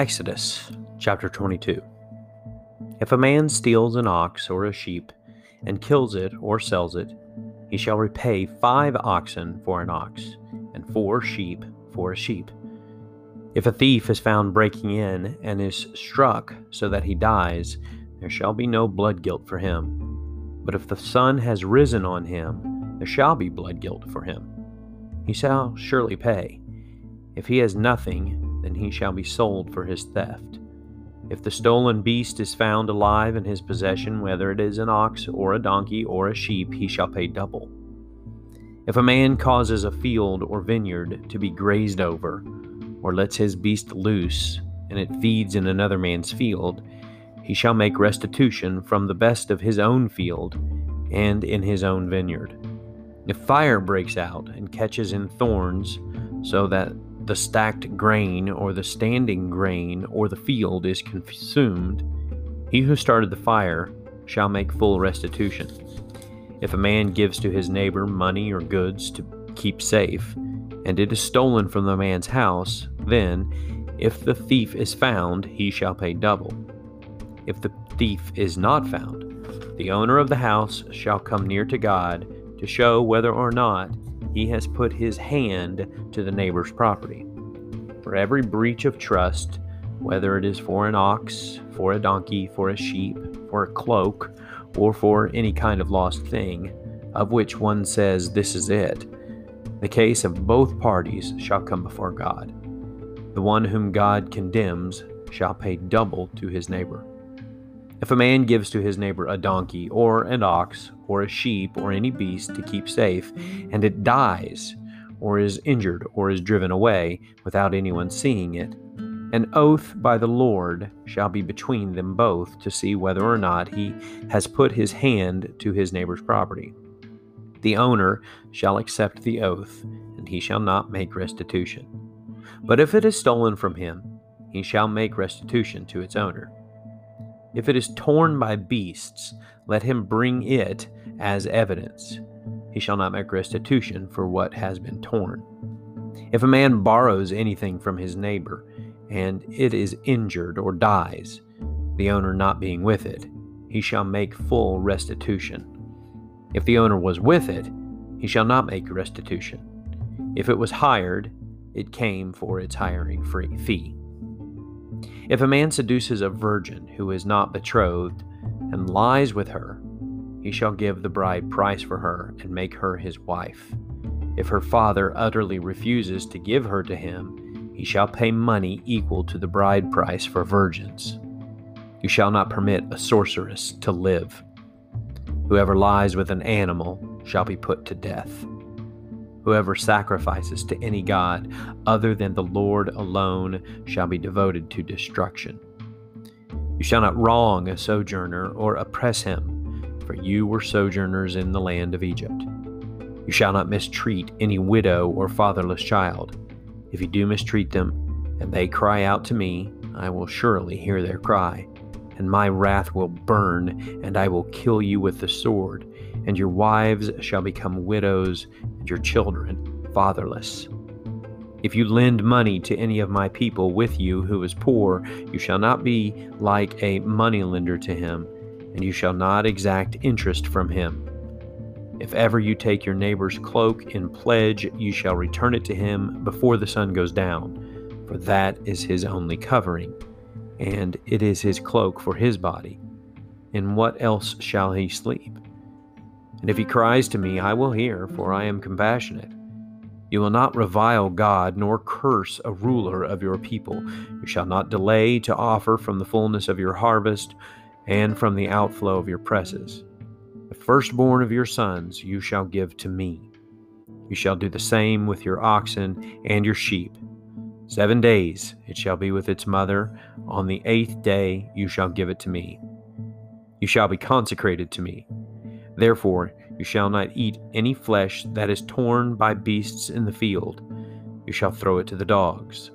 Exodus chapter 22. If a man steals an ox or a sheep and kills it or sells it, he shall repay 5 oxen for an ox and 4 sheep for a sheep. If a thief is found breaking in and is struck so that he dies, there shall be no blood guilt for him. But if the sun has risen on him, there shall be blood guilt for him. He shall surely pay. If he has nothing, then he shall be sold for his theft. If the stolen beast is found alive in his possession, whether it is an ox or a donkey or a sheep, he shall pay double. If a man causes a field or vineyard to be grazed over, or lets his beast loose, and it feeds in another man's field, he shall make restitution from the best of his own field and in his own vineyard. If fire breaks out and catches in thorns, so that the stacked grain or the standing grain or the field is consumed, he who started the fire shall make full restitution. If a man gives to his neighbor money or goods to keep safe, and it is stolen from the man's house, then, if the thief is found, he shall pay double. If the thief is not found, the owner of the house shall come near to God to show whether or not he has put his hand to the neighbor's property. For every breach of trust, whether it is for an ox, for a donkey, for a sheep, for a cloak, or for any kind of lost thing, of which one says, "This is it," the case of both parties shall come before God. The one whom God condemns shall pay double to his neighbor. If a man gives to his neighbor a donkey or an ox or a sheep or any beast to keep safe, and it dies or is injured or is driven away without anyone seeing it, an oath by the Lord shall be between them both to see whether or not he has put his hand to his neighbor's property. The owner shall accept the oath, and he shall not make restitution. But if it is stolen from him, he shall make restitution to its owner. If it is torn by beasts, let him bring it as evidence. He shall not make restitution for what has been torn. If a man borrows anything from his neighbor, and it is injured or dies, the owner not being with it, he shall make full restitution. If the owner was with it, he shall not make restitution. If it was hired, it came for its hiring fee. If a man seduces a virgin who is not betrothed and lies with her, he shall give the bride price for her and make her his wife. If her father utterly refuses to give her to him, he shall pay money equal to the bride price for virgins. You shall not permit a sorceress to live. Whoever lies with an animal shall be put to death. Whoever sacrifices to any god other than the Lord alone shall be devoted to destruction. You shall not wrong a sojourner or oppress him, for you were sojourners in the land of Egypt. You shall not mistreat any widow or fatherless child. If you do mistreat them, and they cry out to me, I will surely hear their cry, and my wrath will burn, and I will kill you with the sword. And your wives shall become widows, and your children fatherless. If you lend money to any of my people with you who is poor, you shall not be like a moneylender to him, and you shall not exact interest from him. If ever you take your neighbor's cloak in pledge, you shall return it to him before the sun goes down, for that is his only covering, and it is his cloak for his body. In what else shall he sleep? And if he cries to me, I will hear, for I am compassionate. You will not revile God, nor curse a ruler of your people. You shall not delay to offer from the fullness of your harvest and from the outflow of your presses. The firstborn of your sons you shall give to me. You shall do the same with your oxen and your sheep. 7 days it shall be with its mother. On the 8th day you shall give it to me. You shall be consecrated to me. Therefore, you shall not eat any flesh that is torn by beasts in the field. You shall throw it to the dogs.